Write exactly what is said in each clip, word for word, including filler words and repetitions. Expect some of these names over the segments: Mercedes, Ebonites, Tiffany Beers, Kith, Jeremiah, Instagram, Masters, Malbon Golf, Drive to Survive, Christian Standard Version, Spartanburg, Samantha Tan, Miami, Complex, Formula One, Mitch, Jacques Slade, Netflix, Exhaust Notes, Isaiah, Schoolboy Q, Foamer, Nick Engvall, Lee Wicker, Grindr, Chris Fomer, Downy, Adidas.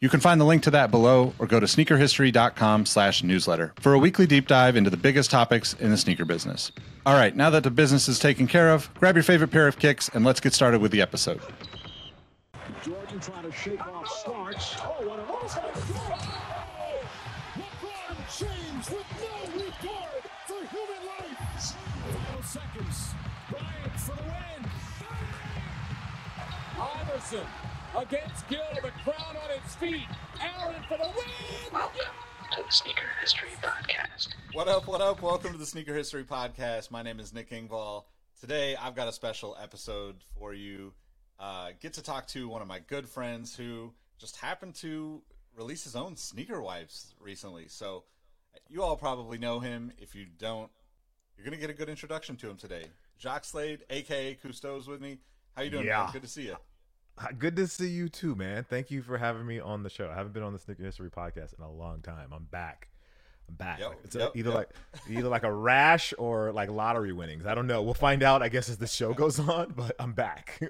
You can find the link to that below or go to sneakerhistory.com slash newsletter for a weekly deep dive into the biggest topics in the sneaker business. All right, now that the business is taken care of, grab your favorite pair of kicks and let's get started with the episode. Jordan trying to shake off Starks. Oh, what a LeBron James with no regard for human life. Seconds. Bryant for the win. Iverson. Against Gill, the crowd on its feet. Allen for the win! Welcome to the Sneaker History Podcast. What up, what up? Welcome to the Sneaker History Podcast. My name is Nick Engvall. Today, I've got a special episode for you. Uh, get to talk to one of my good friends who just happened to release his own sneaker wipes recently. So, you all probably know him. If you don't, you're going to get a good introduction to him today. Jacques Slade, a k a. Cousteau, is with me. How you doing, yeah. man? Good to see you. Good to see you too, man. Thank you for having me on the show. I haven't been on the Sneaker History Podcast in a long time. I'm back. I'm back. Yo, it's yo, a, either yo. like either like a rash or like lottery winnings. I don't know. We'll find out, I guess, as the show goes on. But I'm back.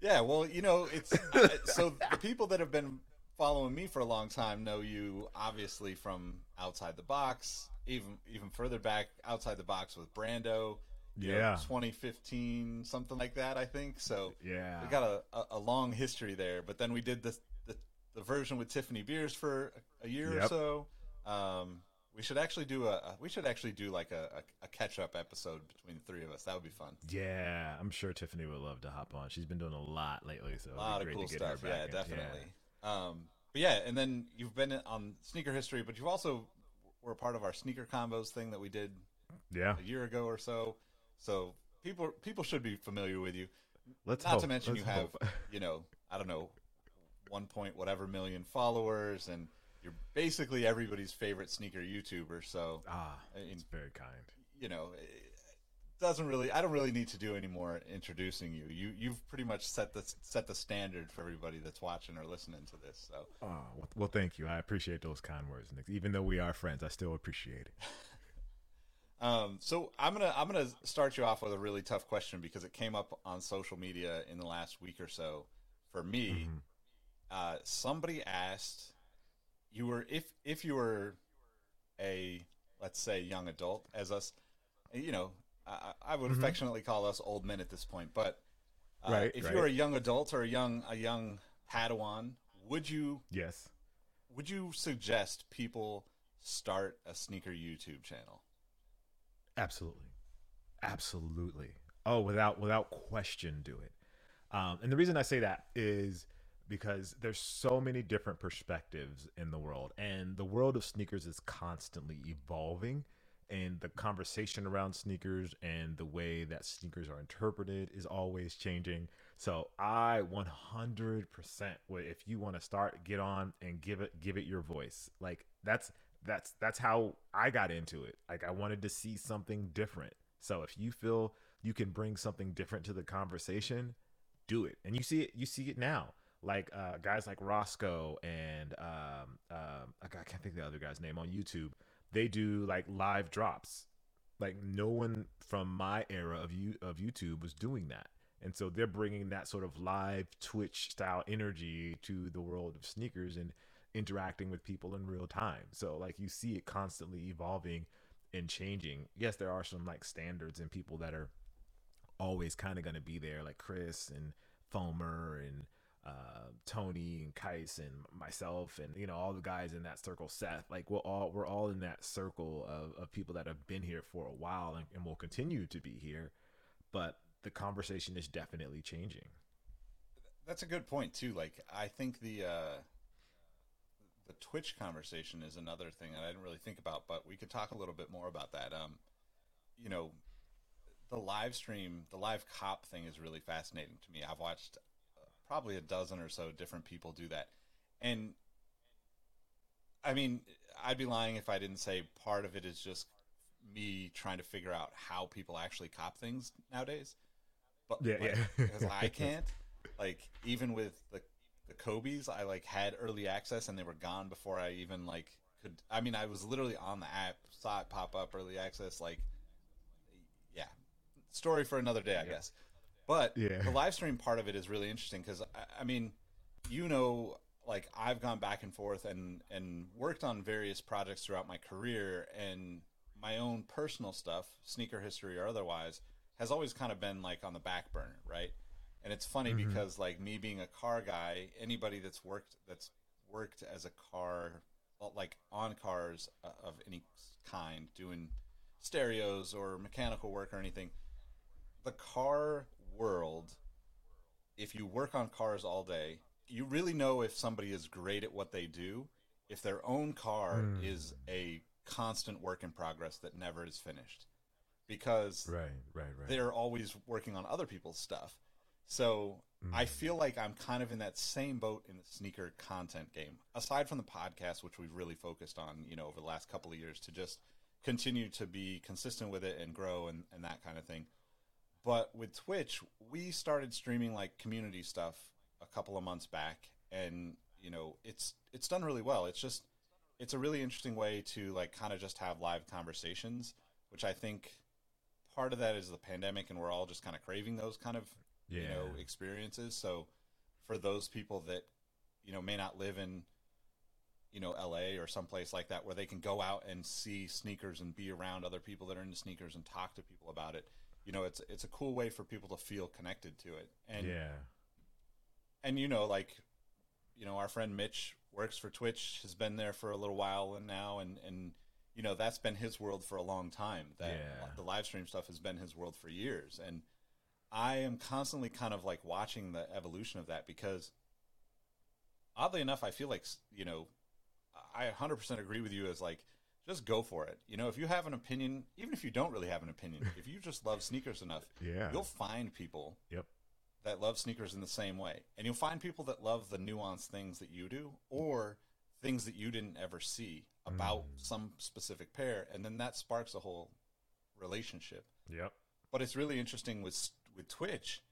Yeah. Well, you know, it's uh, so the people that have been following me for a long time know you obviously from Outside the Box, even even further back, Outside the Box with Brando. You yeah know, twenty fifteen, something like that, I think. So yeah, we got a, a, a long history there, but then we did the the, the version with Tiffany Beers for a, a year yep. or so. Um we should actually do a, a we should actually do like a, a, a catch-up episode between the three of us. That would be fun. Yeah, I'm sure Tiffany would love to hop on. She's been doing a lot lately, so a lot of cool stuff. Yeah, in. definitely. Yeah. Um but yeah, and then you've been on Sneaker History, but you've also were a part of our Sneaker Combos thing that we did yeah a year ago or so. So people people should be familiar with you. Let's not hope, to mention you hope. have, you know, I don't know, one point whatever million followers, and you're basically everybody's favorite sneaker YouTuber. So ah, I mean, it's very kind. You know, it doesn't really. I don't really need to do any more introducing you. You you've pretty much set the set the standard for everybody that's watching or listening to this. So oh, well, thank you. I appreciate those kind words, Nick. Even though we are friends, I still appreciate it. Um, so I'm going to, I'm going to start you off with a really tough question because it came up on social media in the last week or so for me. Mm-hmm. Uh, somebody asked you were, if, if you were a, let's say young adult as us, you know, I, I would mm-hmm. affectionately call us old men at this point, but, uh, right, if right. you were a young adult or a young, a young Padawan, would you, yes. would you suggest people start a sneaker YouTube channel? Absolutely. Absolutely. Oh, without without question, do it. Um, and the reason I say that is because there's so many different perspectives in the world, and the world of sneakers is constantly evolving, and the conversation around sneakers and the way that sneakers are interpreted is always changing. So I one hundred percent, if you want to start, get on and give it give it your voice. Like that's That's that's how I got into it. Like I wanted to see something different. So if you feel you can bring something different to the conversation, do it. And you see it. You see it now. Like uh, guys like Roscoe and um, um, I can't think of the other guy's name on YouTube. They do like live drops. Like no one from my era of you of YouTube was doing that. And so they're bringing that sort of live Twitch style energy to the world of sneakers and interacting with people in real time. So like you see it constantly evolving and changing. Yes, there are some like standards and people that are always kind of going to be there, like Chris and Fomer and uh Tony and Kice and myself, and you know, all the guys in that circle, Seth. Like we're all we're all in that circle of, of people that have been here for a while and, and will continue to be here, but the conversation is definitely changing. That's a good point too. Like I think the uh the Twitch conversation is another thing that I didn't really think about, but we could talk a little bit more about that. Um, you know, the live stream, the live cop thing is really fascinating to me. I've watched probably a dozen or so different people do that. And I mean, I'd be lying if I didn't say part of it is just me trying to figure out how people actually cop things nowadays. But yeah, like, yeah. Because I can't. Like, even with the the Kobe's, I like had early access and they were gone before I even like could. I mean, I was literally on the app, saw it pop up, early access. Like, yeah, story for another day, I yeah. guess. But yeah. the live stream part of it is really interesting because I, I mean, you know, like I've gone back and forth and and worked on various projects throughout my career, and my own personal stuff, sneaker history or otherwise, has always kind of been like on the back burner, right? And it's funny mm-hmm. because like me being a car guy, anybody that's worked that's worked as a car, like on cars of any kind, doing stereos or mechanical work or anything, the car world, if you work on cars all day, you really know if somebody is great at what they do if their own car mm. is a constant work in progress that never is finished, because right, right, right. they're always working on other people's stuff. So mm. I feel like I'm kind of in that same boat in the sneaker content game, aside from the podcast, which we've really focused on, you know, over the last couple of years to just continue to be consistent with it and grow and, and that kind of thing. But with Twitch, we started streaming like community stuff a couple of months back, and you know, it's it's done really well. It's just it's a really interesting way to like kind of just have live conversations, which I think part of that is the pandemic, and we're all just kind of craving those kind of yeah. you know experiences. So for those people that you know may not live in you know L A or someplace like that where they can go out and see sneakers and be around other people that are into sneakers and talk to people about it, you know, it's it's a cool way for people to feel connected to it. And yeah. And, you know, like, you know, our friend Mitch works for Twitch, has been there for a little while and now. And, and you know, that's been his world for a long time. That yeah. The live stream stuff has been his world for years. And I am constantly kind of like watching the evolution of that because, oddly enough, I feel like, you know, I one hundred percent agree with you as like, just go for it. You know, if you have an opinion, even if you don't really have an opinion, if you just love sneakers enough, yeah. you'll find people. Yep. That love sneakers in the same way. And you'll find people that love the nuanced things that you do or things that you didn't ever see about mm. some specific pair. And then that sparks a whole relationship. Yep. But it's really interesting with, with Twitch.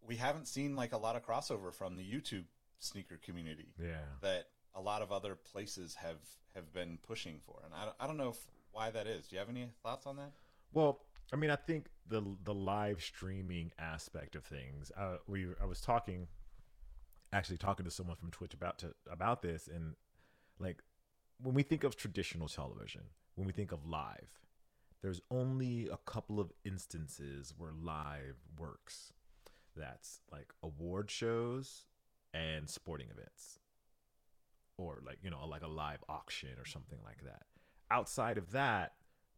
We haven't seen like a lot of crossover from the YouTube sneaker community yeah. that a lot of other places have, have been pushing for. And I don't, I don't know if, why that is. Do you have any thoughts on that? Well, I mean, I think the the live streaming aspect of things. Uh, we I was talking, actually talking to someone from Twitch about to about this, and like when we think of traditional television, when we think of live, there's only a couple of instances where live works. That's like award shows and sporting events, or like you know like a live auction or something like that. Outside of that,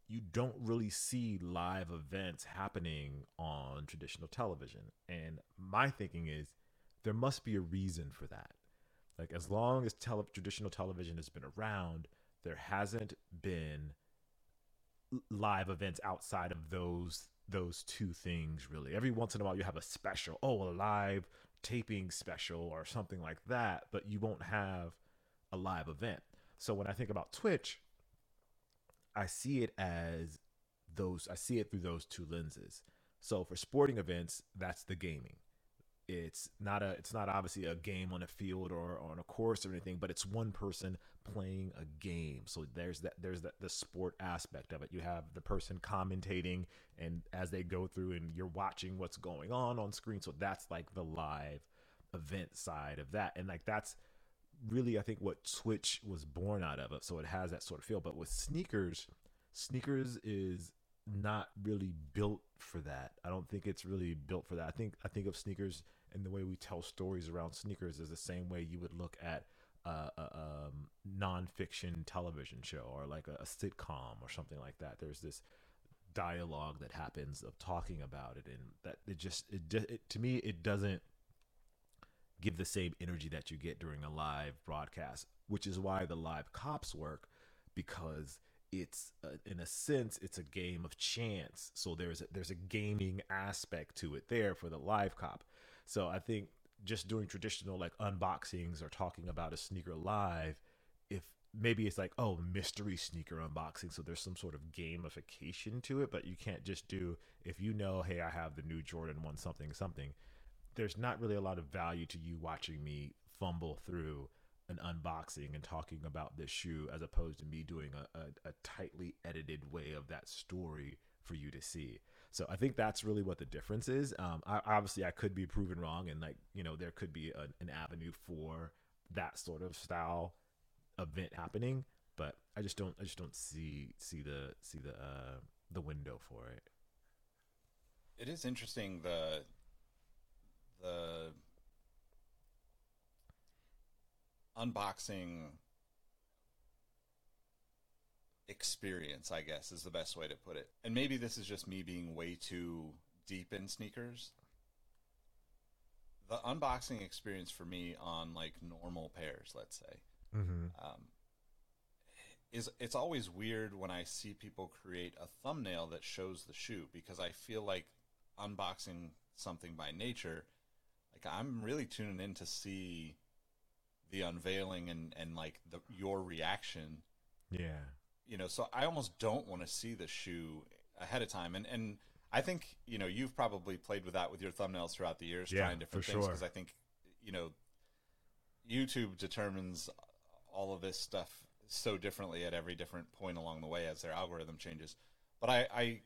you don't really see live events happening on traditional television. And my thinking is there must be a reason for that. Like as long as tele- traditional television has been around, there hasn't been live events outside of those, those two things really. Every once in a while you have a special, oh, a live taping special or something like that, but you won't have a live event. So when I think about Twitch, I see it as those, I see it through those two lenses. So for sporting events, that's the gaming. It's not a, it's not obviously a game on a field or on a course or anything, but it's one person playing a game. So there's that, there's that, the sport aspect of it. You have the person commentating and as they go through and you're watching what's going on on screen. So that's like the live event side of that. And like, that's, really I think what Twitch was born out of. So it has that sort of feel. But with sneakers, sneakers is not really built for that. I don't think it's really built for that. I think I think of sneakers and the way we tell stories around sneakers is the same way you would look at uh, a, a nonfiction television show or like a, a sitcom or something like that. There's this dialogue that happens of talking about it, and that it just it, it to me it doesn't give the same energy that you get during a live broadcast, which is why the live cops work, because it's a, in a sense it's a game of chance. So there's a, there's a gaming aspect to it there for the live cop. So I think just doing traditional like unboxings or talking about a sneaker live, if maybe it's like, oh, mystery sneaker unboxing. So there's some sort of gamification to it, but you can't just do, if you know, hey, I have the new Jordan one something something, there's not really a lot of value to you watching me fumble through an unboxing and talking about this shoe, as opposed to me doing a, a, a tightly edited way of that story for you to see. So I think that's really what the difference is. Um, I, obviously, I could be proven wrong, and like, you know, there could be a, an avenue for that sort of style event happening, but I just don't, I just don't see see the see the uh, the window for it. It is interesting the the. unboxing experience, I guess, is the best way to put it. And maybe this is just me being way too deep in sneakers. The unboxing experience for me on like normal pairs, let's say, mm-hmm. um, is it's always weird when I see people create a thumbnail that shows the shoe, because I feel like unboxing something by nature, like I'm really tuning in to see the unveiling and, and like the, your reaction. Yeah. You know, so I almost don't want to see the shoe ahead of time. And, and I think, you know, you've probably played with that with your thumbnails throughout the years, yeah, trying different things. Because sure. I think, you know, YouTube determines all of this stuff so differently at every different point along the way as their algorithm changes. But I, I,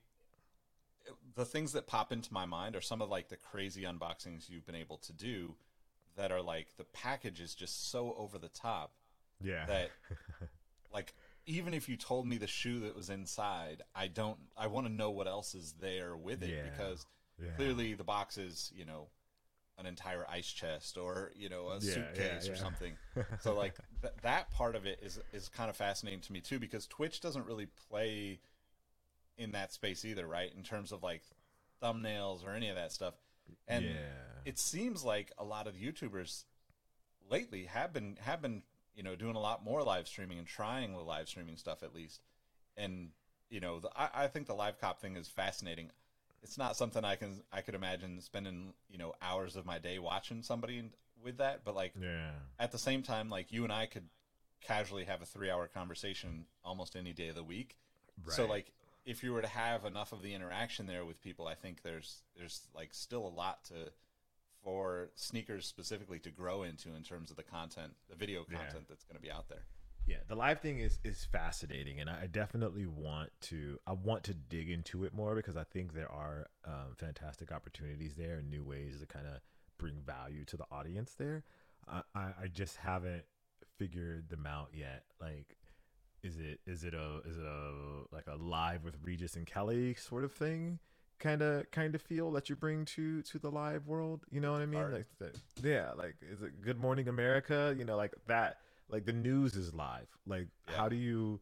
the things that pop into my mind are some of like the crazy unboxings you've been able to do that are like the package is just so over the top, yeah. That like even if you told me the shoe that was inside, I don't. I want to know what else is there with it, yeah. Because yeah. Clearly the box is, you know, an entire ice chest or, you know, a yeah, suitcase yeah, yeah. or something. So like th- that part of it is is kind of fascinating to me too, because Twitch doesn't really play in that space either, right? In terms of like thumbnails or any of that stuff. And yeah. It seems like a lot of YouTubers lately have been have been, you know, doing a lot more live streaming and trying the live streaming stuff at least. And, you know, the, I, I think the live cop thing is fascinating. It's not something I can I could imagine spending, you know, hours of my day watching somebody with that. But like yeah. At the same time, like you and I could casually have a three hour conversation almost any day of the week. Right. So like, if you were to have enough of the interaction there with people, I think there's there's like still a lot to for sneakers specifically to grow into in terms of the content, the video content yeah. that's going to be out there. Yeah, the live thing is is fascinating, and I definitely want to I want to dig into it more, because I think there are um, fantastic opportunities there and new ways to kind of bring value to the audience there. I, I, I just haven't figured them out yet, like. Is it is it a is it a like a live with Regis and Kelly sort of thing, kind of kind of feel that you bring to to the live world? You know what I mean? Art. Like that, yeah, like is it Good Morning America? You know, like that. Like the news is live. Like yeah. How do you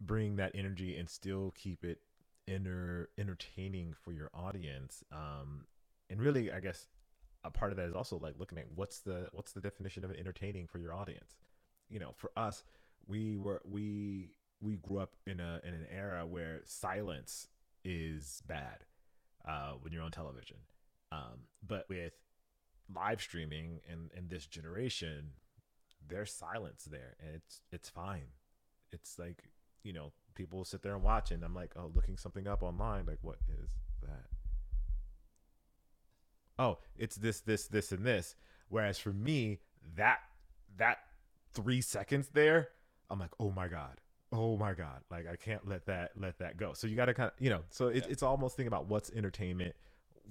bring that energy and still keep it inner entertaining for your audience? Um, and really, I guess a part of that is also like looking at what's the what's the definition of entertaining for your audience. You know, for us. We were we we grew up in a in an era where silence is bad uh, when you're on television, um, but with live streaming and, and this generation, there's silence there, and it's it's fine. It's like, you know, people will sit there and watch, and I'm like, oh, looking something up online, like what is that? Oh, it's this this this and this. Whereas for me, that that three seconds there. I'm like, oh my God. Oh my God. Like I can't let that, let that go. So you got to kind of, you know, so it, yeah. It's almost thinking about what's entertainment,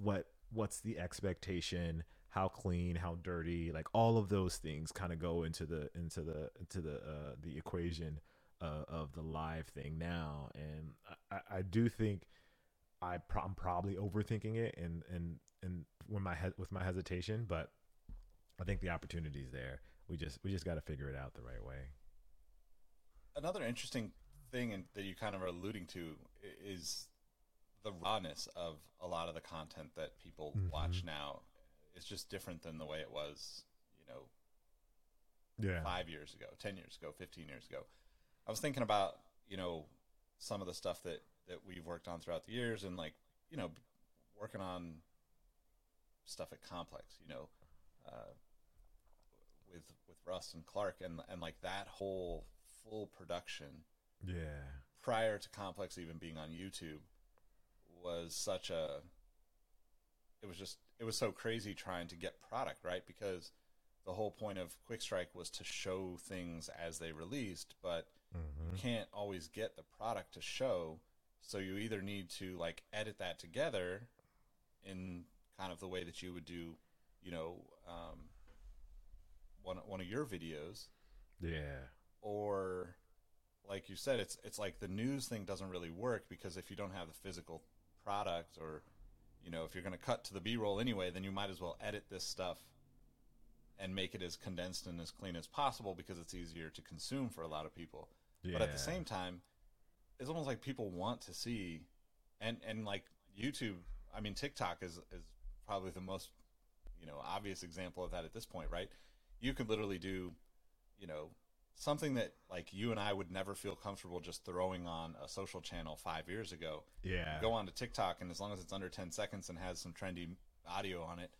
what, what's the expectation, how clean, how dirty, like all of those things kind of go into the, into the, into the, uh, the equation uh, of the live thing now. And I, I do think I pro- I'm probably overthinking it and, and, and when my head with my hesitation, but I think the opportunity is there. We just, we just got to figure it out the right way. Another interesting thing that you kind of are alluding to is the rawness of a lot of the content that people mm-hmm. watch now. It's just different than the way it was, you know, yeah. five years ago, ten years ago, fifteen years ago. I was thinking about, you know, some of the stuff that, that we've worked on throughout the years and like, you know, working on stuff at Complex, you know, uh, with, with Russ and Clark and, and like that whole full production, yeah, prior to Complex even being on YouTube, was such a, it was just, it was so crazy trying to get product, right? Because the whole point of Quick Strike was to show things as they released, but mm-hmm. you can't always get the product to show. So you either need to like edit that together in kind of the way that you would do, you know, um, one, one of your videos. Yeah. Or like you said, it's, it's like the news thing doesn't really work, because if you don't have the physical product, or, you know, if you're going to cut to the B-roll anyway, then you might as well edit this stuff and make it as condensed and as clean as possible, because it's easier to consume for a lot of people. Yeah. But at the same time, it's almost like people want to see, and, and like YouTube, I mean, TikTok is, is probably the most, you know, obvious example of that at this point, right? You could literally do, you know, something that like you and I would never feel comfortable just throwing on a social channel five years ago. Yeah. Go on to TikTok, and as long as it's under ten seconds and has some trendy audio on it,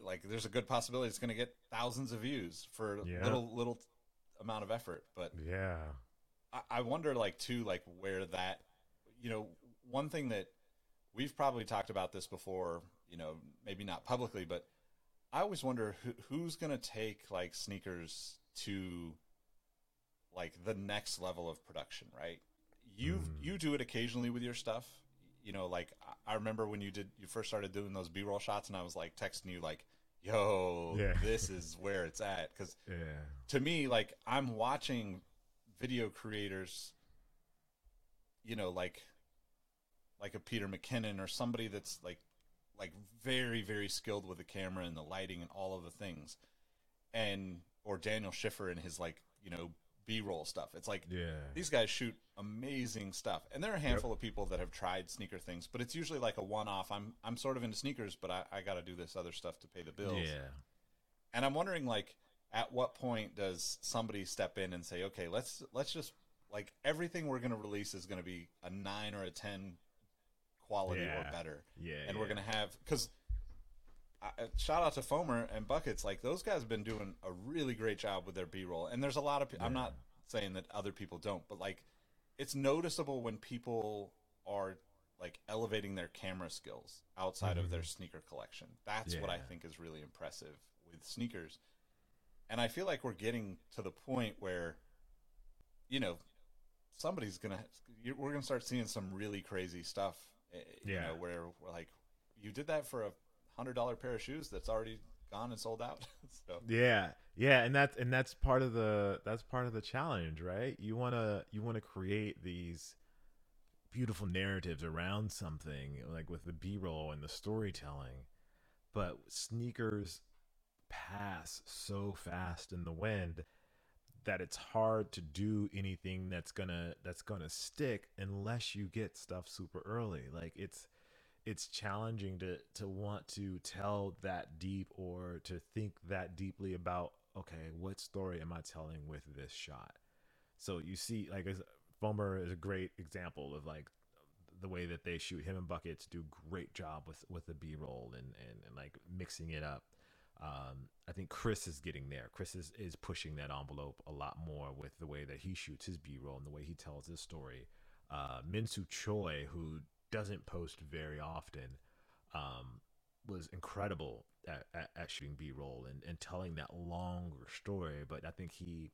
like there's a good possibility it's going to get thousands of views for yeah. little little amount of effort. But yeah, I, I wonder like too, like where that, you know, one thing that we've probably talked about this before, you know, maybe not publicly, but I always wonder who, who's going to take like sneakers to like the next level of production, right? You mm. you do it occasionally with your stuff. You know, like I remember when you did, you first started doing those B-roll shots, and I was like texting you, like, "Yo, yeah. this is where it's at." Because yeah. to me, like I'm watching video creators, you know, like like a Peter McKinnon or somebody that's like like very very skilled with the camera and the lighting and all of the things, and or Daniel Schiffer and his like you know B-roll stuff. It's like yeah. these guys shoot amazing stuff, and there are a handful yep. of people that have tried sneaker things, but it's usually like a one-off. I'm I'm sort of into sneakers, but I, I got to do this other stuff to pay the bills. Yeah, and I'm wondering like at what point does somebody step in and say, okay, let's let's just like everything we're going to release is going to be a nine or a ten quality yeah. or better. Yeah, and yeah. we're going to have because. I, shout out to Foamer and Buckets. Like those guys have been doing a really great job with their B-roll, and there's a lot of people, yeah. I'm not saying that other people don't, but like it's noticeable when people are like elevating their camera skills outside mm-hmm. of their sneaker collection. That's yeah. what I think is really impressive with sneakers, and I feel like we're getting to the point where, you know, somebody's gonna we're gonna start seeing some really crazy stuff. You yeah. know, where we're like, you did that for a one hundred dollars pair of shoes that's already gone and sold out. So. Yeah. Yeah, and that's and that's part of the that's part of the challenge, right? You want to you want to create these beautiful narratives around something, like with the B-roll and the storytelling. But sneakers pass so fast in the wind that it's hard to do anything that's going to that's going to stick unless you get stuff super early. Like it's it's challenging to, to want to tell that deep or to think that deeply about, okay, what story am I telling with this shot? So you see, like, Foamer is a great example of, like, the way that they shoot. Him and Buckets do a great job with, with the B-roll and, and, and, like, mixing it up. Um, I think Chris is getting there. Chris is, is pushing that envelope a lot more with the way that he shoots his B-roll and the way he tells his story. Uh, Minsu Choi, who doesn't post very often, um, was incredible at, at, at shooting B-roll and, and telling that longer story. But I think he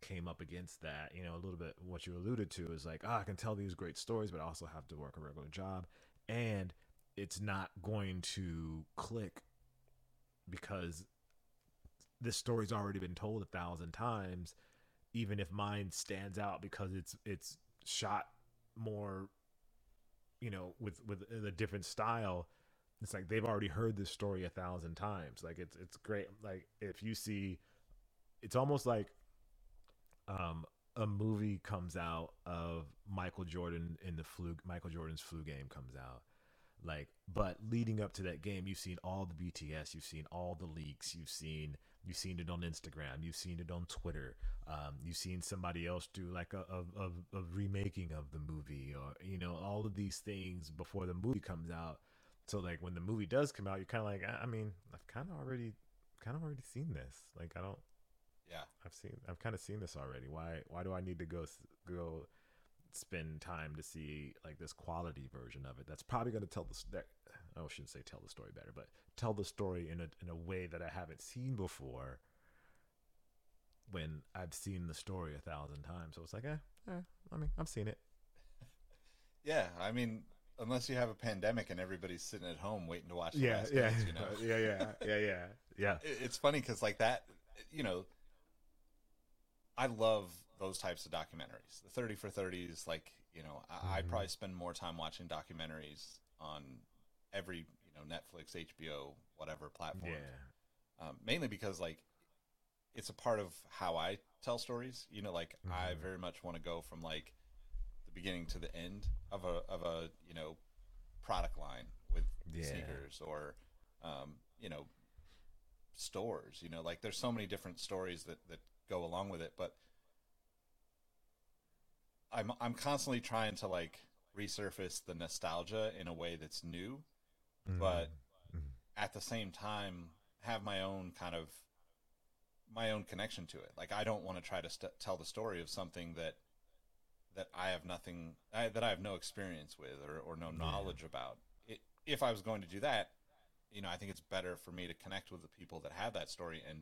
came up against that, you know, a little bit what you alluded to is like, ah, oh, I can tell these great stories, but I also have to work a regular job. And it's not going to click because this story's already been told a thousand times, even if mine stands out because it's it's shot more, you know, with, with the different style. It's like, they've already heard this story a thousand times. Like it's, it's great. Like if you see, it's almost like, um, a movie comes out of Michael Jordan in the flu, Michael Jordan's flu game comes out. Like, but leading up to that game, you've seen all the B T S, you've seen all the leaks, you've seen, you've seen it on Instagram, you've seen it on Twitter, um, you've seen somebody else do like a, a, a remaking of the movie, or, you know, all of these things before the movie comes out. So like when the movie does come out, you're kind of like, I, I mean, I've kind of already, kind of already seen this. Like, I don't, Yeah, I've seen. I've kind of seen this already. Why? Why do I need to go go spend time to see like this quality version of it? That's probably going to tell the. I shouldn't say tell the story better, but tell the story in a in a way that I haven't seen before. When I've seen the story a thousand times, so it's like, eh, eh I mean, I've seen it. Yeah, I mean, unless you have a pandemic and everybody's sitting at home waiting to watch. The yeah, last yeah, games, you know? yeah, yeah, yeah, yeah, yeah. It's funny because like that, you know. I love those types of documentaries. The thirty for thirties, like, you know, I, mm-hmm. I probably spend more time watching documentaries on every, you know, Netflix, H B O, whatever platform. Yeah. Um, mainly because, like, it's a part of how I tell stories. You know, like, mm-hmm. I very much want to go from, like, the beginning to the end of a, of a you know, product line with yeah. sneakers or, um, you know, stores. You know, like, there's so many different stories that, that go along with it, but I'm I'm constantly trying to like resurface the nostalgia in a way that's new, mm-hmm. but mm-hmm. at the same time have my own kind of my own connection to it. Like I don't want to try to st- tell the story of something that that I have nothing I, that I have no experience with or, or no knowledge yeah. about. It, if I was going to do that, you know, I think it's better for me to connect with the people that have that story and.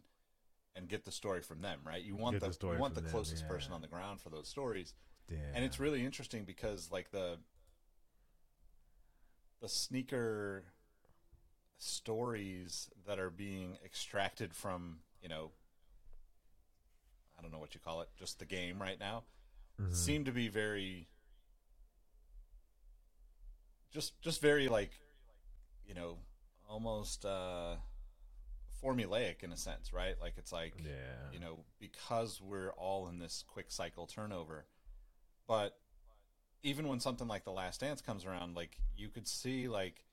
And get the story from them, right? You want the, the you want the them, closest yeah. person on the ground for those stories. Damn. And it's really interesting because like the the sneaker stories that are being extracted from, you know, I don't know what you call it, just the game right now, mm-hmm. seem to be very just just very like, you know, almost uh formulaic in a sense, right? Like it's like, yeah. you know, because we're all in this quick cycle turnover, but even when something like The Last Dance comes around, like you could see like,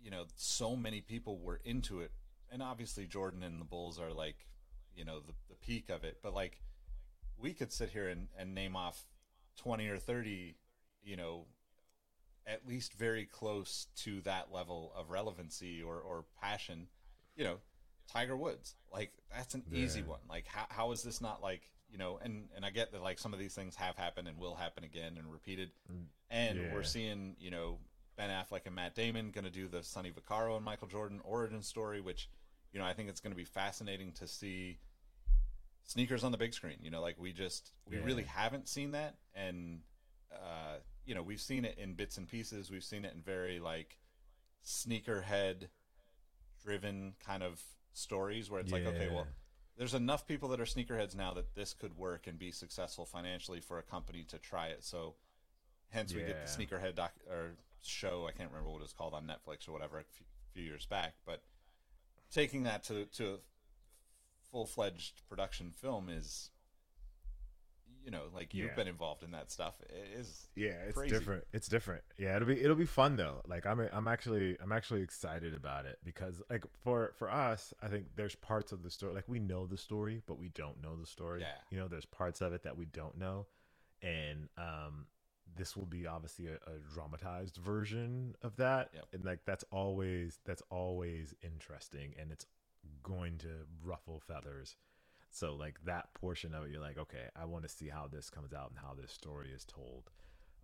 you know, so many people were into it. And obviously Jordan and the Bulls are like, you know, the, the peak of it, but like we could sit here and, and name off twenty or thirty, you know, at least very close to that level of relevancy or, or passion, you know, Tiger Woods, like that's an yeah. easy one. Like how, how is this not like, you know, and, and I get that like some of these things have happened and will happen again and repeated. And yeah. we're seeing, you know, Ben Affleck and Matt Damon going to do the Sonny Vaccaro and Michael Jordan origin story, which, you know, I think it's going to be fascinating to see sneakers on the big screen. You know, like we just, we yeah. really haven't seen that. And, uh, you know, we've seen it in bits and pieces. We've seen it in very like sneakerhead driven kind of stories where it's yeah. like, okay, well, there's enough people that are sneakerheads now that this could work and be successful financially for a company to try it. So hence yeah. we get the sneakerhead doc or show. I can't remember what it's called on Netflix or whatever, a few, few years back, but taking that to, to a full fledged production film is, you know, like you've yeah. been involved in that stuff. It is yeah, it's crazy. different. It's different. Yeah, it'll be it'll be fun though. Like I'm I'm actually I'm actually excited about it because like for for us, I think there's parts of the story like we know the story, but we don't know the story. Yeah. You know, there's parts of it that we don't know, and um, this will be obviously a, a dramatized version of that, yep. and like that's always that's always interesting, and it's going to ruffle feathers. So like that portion of it, you're like, okay, I want to see how this comes out and how this story is told,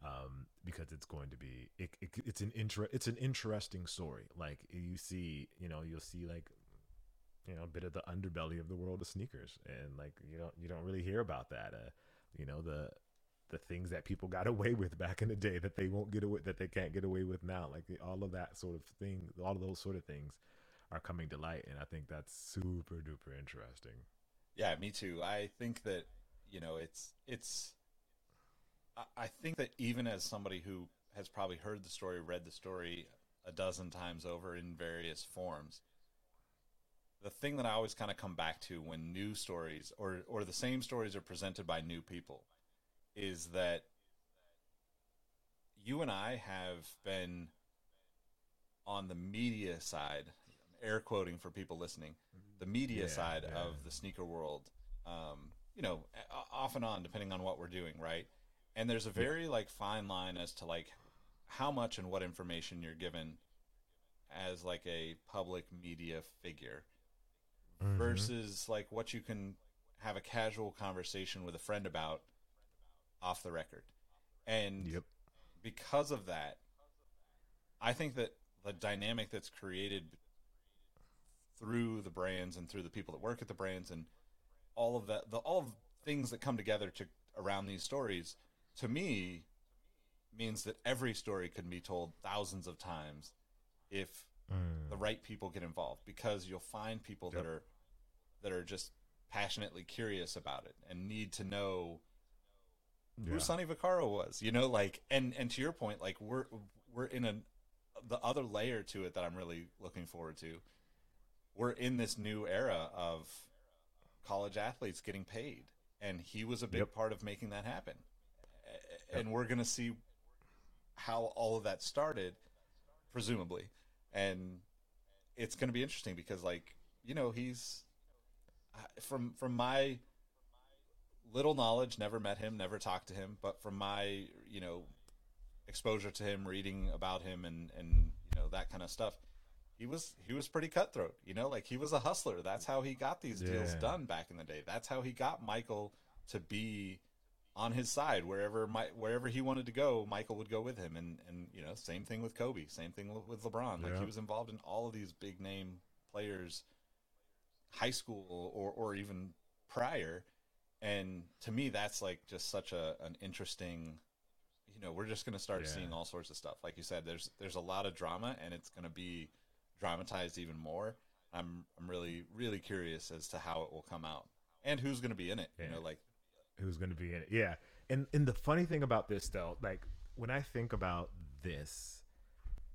um, because it's going to be it, it, it's an inter- it's an interesting story. Like you see, you know, you'll see like, you know, a bit of the underbelly of the world of sneakers, and like you don't you don't really hear about that. Uh, you know the the things that people got away with back in the day that they won't get away that they can't get away with now. Like all of that sort of thing, all of those sort of things are coming to light, and I think that's super duper interesting. Yeah, me too. I think that, you know, it's, it's, I think that even as somebody who has probably heard the story, read the story a dozen times over in various forms, the thing that I always kind of come back to when new stories or, or the same stories are presented by new people is that you and I have been on the media side, air quoting for people listening, the media yeah, side yeah. of the sneaker world, um, you know, off and on, depending on what we're doing. Right. And there's a very like fine line as to like how much and what information you're given as like a public media figure mm-hmm. versus like what you can have a casual conversation with a friend about off the record. And yep. because of that, I think that the dynamic that's created through the brands and through the people that work at the brands and all of that, the all of things that come together to around these stories, to me, means that every story can be told thousands of times if mm. the right people get involved, because you'll find people yep. that are that are just passionately curious about it and need to know yeah. who Sonny Vaccaro was, you know, like, and, and to your point, like we're, we're in a, the other layer to it that I'm really looking forward to. We're in this new era of college athletes getting paid. And he was a big yep. part of making that happen. Yep. And we're going to see how all of that started, presumably. And it's going to be interesting because, like, you know, he's from, from my little knowledge, never met him, never talked to him, but from my, you know, exposure to him, reading about him and, and, you know, that kind of stuff. He was he was pretty cutthroat, you know, like he was a hustler. That's how he got these yeah. deals done back in the day. That's how he got Michael to be on his side. Wherever my, wherever he wanted to go, Michael would go with him. And, and you know, same thing with Kobe, same thing with LeBron. Like yeah. he was involved in all of these big name players, high school or, or even prior. And to me, that's like just such a an interesting, you know, we're just going to start yeah. seeing all sorts of stuff. Like you said, there's there's a lot of drama and it's going to be dramatized even more. I'm I'm really really curious as to how it will come out and who's going to be in it. Yeah. You know, like who's going to be in it. Yeah, and and the funny thing about this though, like when I think about this,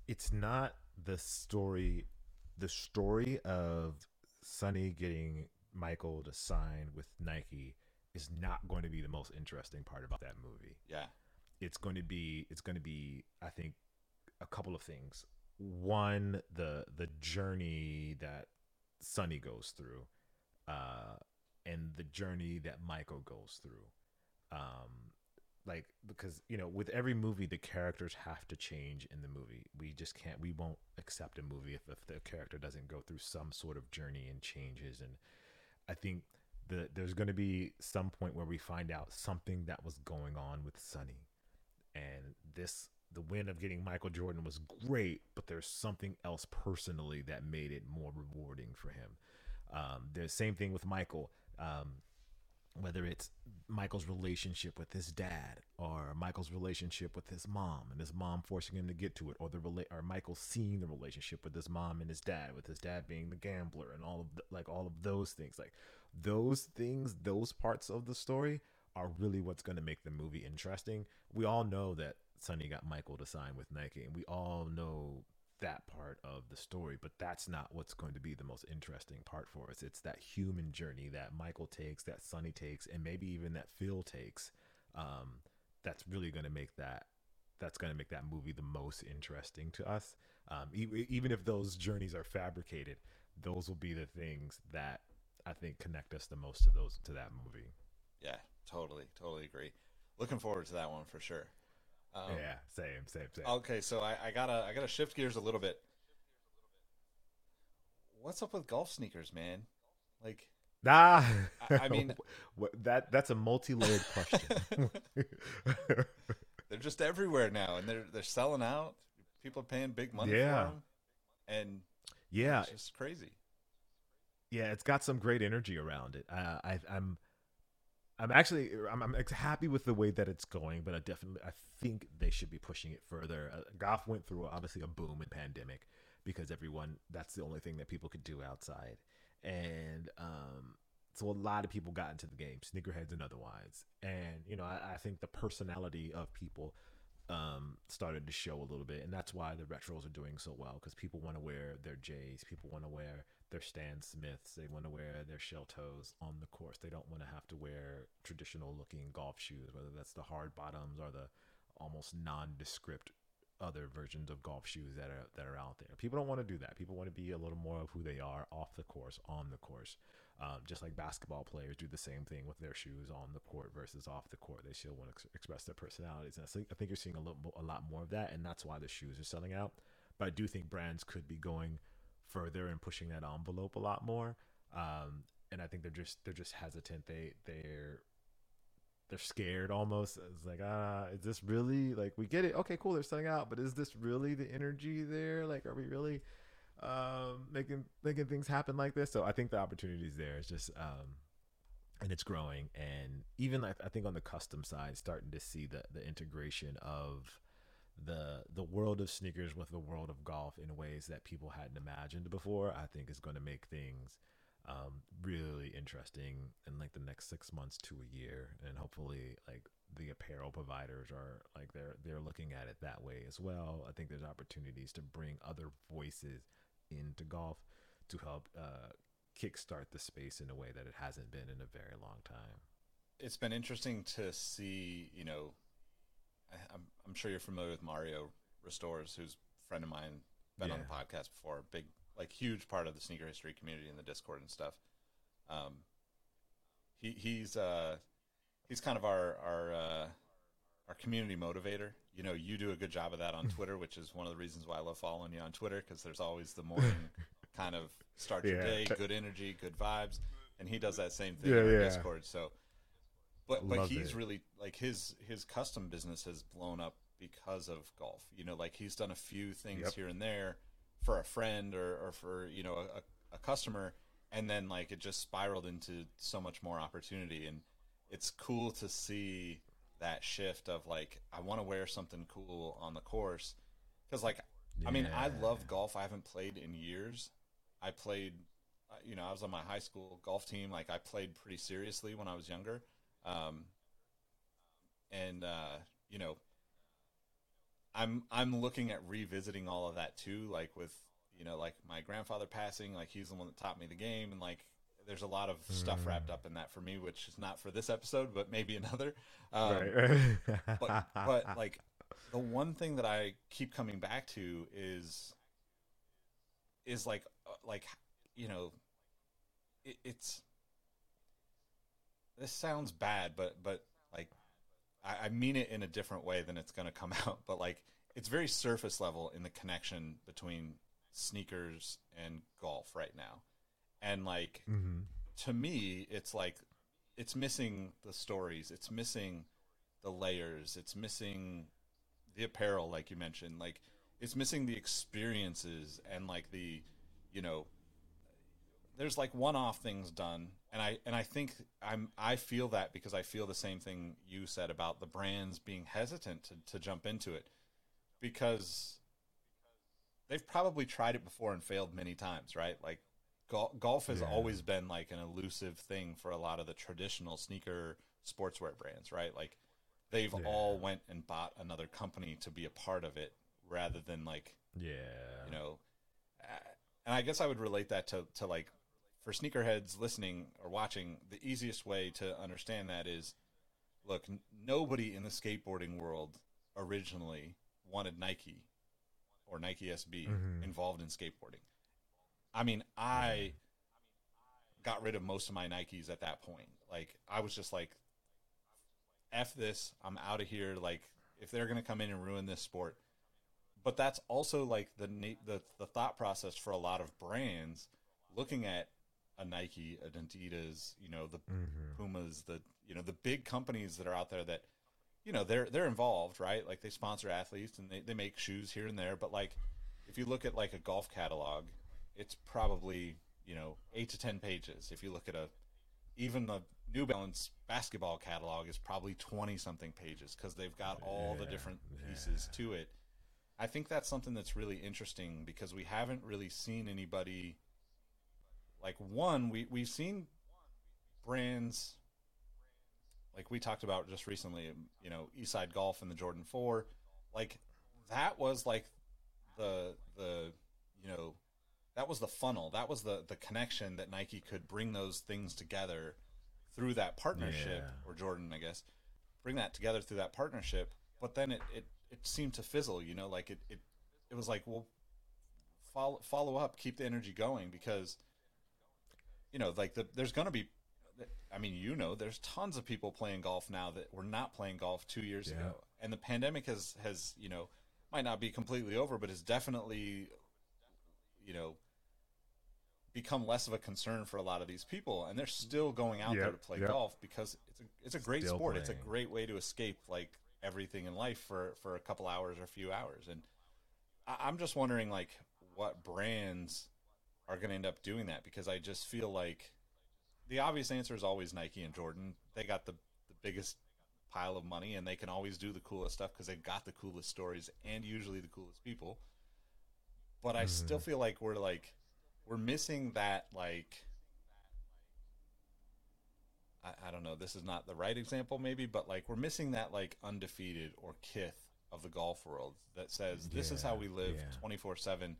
it's not the story, the story of Sonny getting Michael to sign with Nike is not going to be the most interesting part about that movie. Yeah, it's going to be it's going to be I think a couple of things. One, the the journey that Sonny goes through, uh, and the journey that Michael goes through, um, like because you know with every movie the characters have to change in the movie. We just can't, we won't accept a movie if, if the character doesn't go through some sort of journey and changes. And I think the there's going to be some point where we find out something that was going on with Sonny, and this. The win of getting Michael Jordan was great, but there's something else personally that made it more rewarding for him. Um, the same thing with Michael, um, whether it's Michael's relationship with his dad or Michael's relationship with his mom and his mom forcing him to get to it, or the rela- or Michael seeing the relationship with his mom and his dad, with his dad being the gambler and all of the, like all of those things, like those things, those parts of the story are really what's going to make the movie interesting. We all know that Sonny got Michael to sign with Nike, and we all know that part of the story, but that's not what's going to be the most interesting part for us. It's that human journey that Michael takes, that Sonny takes, and maybe even that Phil takes. Um, that's really going to make that, that's going to make that movie the most interesting to us. Um, e- even if those journeys are fabricated, those will be the things that I think connect us the most to those, to that movie. Yeah, totally, totally agree. Looking forward to that one for sure. Um, yeah, same, same, same. Okay, so I, I gotta, I gotta shift gears a little bit. What's up with golf sneakers, man? Like, nah, I, I mean, that that's a multi-layered question. They're just everywhere now, and they're they're selling out. People are paying big money yeah. for them, and yeah, it's just crazy. Yeah, it's got some great energy around it. Uh, I, I'm. I'm actually I'm, I'm happy with the way that it's going, but I definitely I think they should be pushing it further. Uh, golf went through obviously a boom in pandemic because everyone, that's the only thing that people could do outside, and um, so a lot of people got into the game, sneakerheads and otherwise. And you know I, I think the personality of people um, started to show a little bit, and that's why the retros are doing so well, because people want to wear their J's, people want to wear their Stan Smiths, they want to wear their shell toes on the course. They don't want to have to wear traditional looking golf shoes, whether that's the hard bottoms or the almost nondescript other versions of golf shoes that are that are out there. People don't want to do that. People want to be a little more of who they are off the course, on the course. Um, just like basketball players do the same thing with their shoes on the court versus off the court. They still want to ex- express their personalities. And I think, I think you're seeing a, little, a lot more of that, and that's why the shoes are selling out. But I do think brands could be going further and pushing that envelope a lot more. um, and I think they're just they're just hesitant. They they're they're scared almost. It's like, ah, is this really, like, we get it? Okay, cool. They're selling out, but is this really the energy there? Like, are we really um, making making things happen like this? So I think the opportunity is there. It's just um, and it's growing, and even I, I think on the custom side, starting to see the the integration of the the world of sneakers with the world of golf in ways that people hadn't imagined before. I think is going to make things um really interesting in like the next six months to a year, and hopefully like the apparel providers are like they're they're looking at it that way as well. I think there's opportunities to bring other voices into golf to help uh kickstart the space in a way that it hasn't been in a very long time. It's been interesting to see, you know, I'm, I'm sure you're familiar with Mario Restores, who's a friend of mine, been yeah. on the podcast before, big, like huge part of the sneaker history community in the Discord and stuff. Um, he, he's, uh, he's kind of our, our, uh, our community motivator. You know, you do a good job of that on Twitter, which is one of the reasons why I love following you on Twitter. 'Cause there's always the morning kind of start your yeah. day, good energy, good vibes. And he does that same thing yeah, in yeah. Discord. So, But but he's it. really, like, his his custom business has blown up because of golf. You know, like, he's done a few things yep. here and there for a friend or, or for, you know, a, a customer. And then, like, it just spiraled into so much more opportunity. And it's cool to see that shift of, like, I want to wear something cool on the course. Because, like, yeah. I mean, I love golf. I haven't played in years. I played, you know, I was on my high school golf team. Like, I played pretty seriously when I was younger. Um, and, uh, you know, I'm, I'm looking at revisiting all of that too. Like with, you know, like my grandfather passing, like he's the one that taught me the game. And like, there's a lot of stuff wrapped up in that for me, which is not for this episode, but maybe another. Um, right, right. but, but like the one thing that I keep coming back to is, is like, like, you know, it, it's, this sounds bad, but but like I, I mean it in a different way than it's going to come out. But like it's very surface level in the connection between sneakers and golf right now. And like mm-hmm. to me, it's like it's missing the stories. It's missing the layers. It's missing the apparel, like you mentioned. Like it's missing the experiences and like the, you know, there's like one-off things done. And I and I think I'm I feel that because I feel the same thing you said about the brands being hesitant to, to jump into it because they've probably tried it before and failed many times, right? Like go- golf has yeah. always been like an elusive thing for a lot of the traditional sneaker sportswear brands, right? Like they've yeah. all went and bought another company to be a part of it rather than like, yeah, you know, and I guess I would relate that to, to like, for sneakerheads listening or watching, the easiest way to understand that is, look, n- nobody in the skateboarding world originally wanted Nike or Nike S B mm-hmm. involved in skateboarding. I mean, I got rid of most of my Nikes at that point. Like, I was just like, F this, I'm out of here. Like, if they're going to come in and ruin this sport. But that's also like the, na- the the thought process for a lot of brands looking at a Nike, an Adidas, you know, the mm-hmm. Pumas, the, you know, the big companies that are out there that, you know, they're, they're involved, right? Like they sponsor athletes and they, they make shoes here and there. But like, if you look at like a golf catalog, it's probably, you know, eight to ten pages. If you look at a, even the New Balance basketball catalog is probably twenty something pages because they've got all yeah, the different pieces yeah. to it. I think that's something that's really interesting because we haven't really seen anybody. Like one, we, we've seen brands, like we talked about just recently, you know, Eastside Golf and the Jordan four, like that was like the, the, you know, that was the funnel. That was the, the connection that Nike could bring those things together through that partnership yeah. or Jordan, I guess, bring that together through that partnership. But then it, it, it seemed to fizzle, you know, like it, it, it was like, well, follow, follow up, keep the energy going because you know, like the, there's going to be, I mean, you know, there's tons of people playing golf now that were not playing golf two years yeah. ago. And the pandemic has, has, you know, might not be completely over, but it's definitely, you know, become less of a concern for a lot of these people, and they're still going out yep, there to play yep. golf because it's a, it's a great still sport. Playing. It's a great way to escape like everything in life for, for a couple hours or a few hours. And I, I'm just wondering like what brands are going to end up doing that, because I just feel like the obvious answer is always Nike and Jordan. They got the, the biggest pile of money and they can always do the coolest stuff because they've got the coolest stories and usually the coolest people. But I mm-hmm. still feel like we're like, we're missing that, like, I, I don't know, this is not the right example maybe, but, like, we're missing that, like, Undefeated or Kith of the golf world that says this yeah, is how we live yeah. twenty-four seven,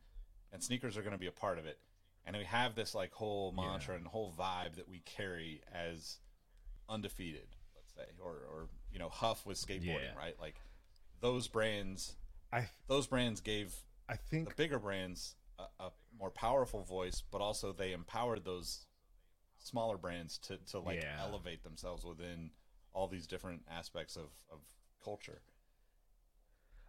and sneakers are going to be a part of it. And we have this, like, whole mantra yeah. and whole vibe that we carry as Undefeated, let's say, or, or you know, Huff with skateboarding, yeah. right? Like, those brands, I, those brands gave I think the bigger brands A, a more powerful voice, but also they empowered those smaller brands to, to like yeah. elevate themselves within all these different aspects of, of culture.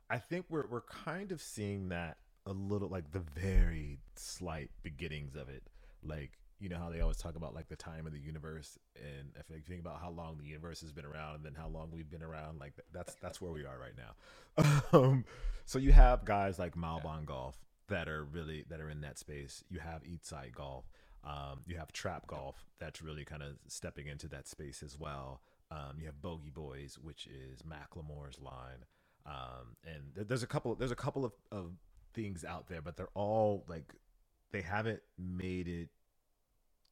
I think we're we're kind of seeing that a little, like the very slight beginnings of it. Like, you know how they always talk about like the time of the universe, and if you think about how long the universe has been around and then how long we've been around, like that's that's where we are right now. Um, so you have guys like Malbon yeah. Golf that are really that are in that space. You have Eastside Golf, um, you have Trap Golf that's really kind of stepping into that space as well. Um, you have Bogey Boys, which is Macklemore's line, um, and there's a couple there's a couple of, of things out there, but they're all like they haven't made it.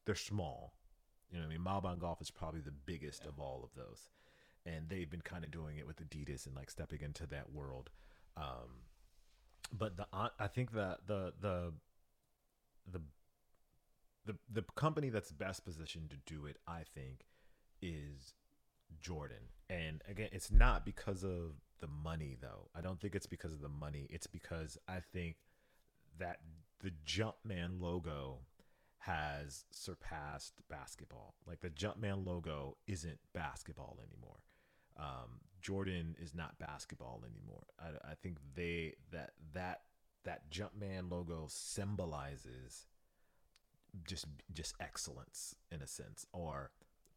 They're small, you know what I mean? Malbon Golf is probably the biggest yeah. of all of those, and they've been kind of doing it with Adidas and like stepping into that world. Um, But the I think that the the the the the company that's best positioned to do it, I think, is Jordan. And again, it's not because of the money, though. I don't think it's because of the money. It's because I think that the Jumpman logo has surpassed basketball. Like the Jumpman logo isn't basketball anymore. Um, Jordan is not basketball anymore. I, I think they that that that Jumpman logo symbolizes just just excellence in a sense, or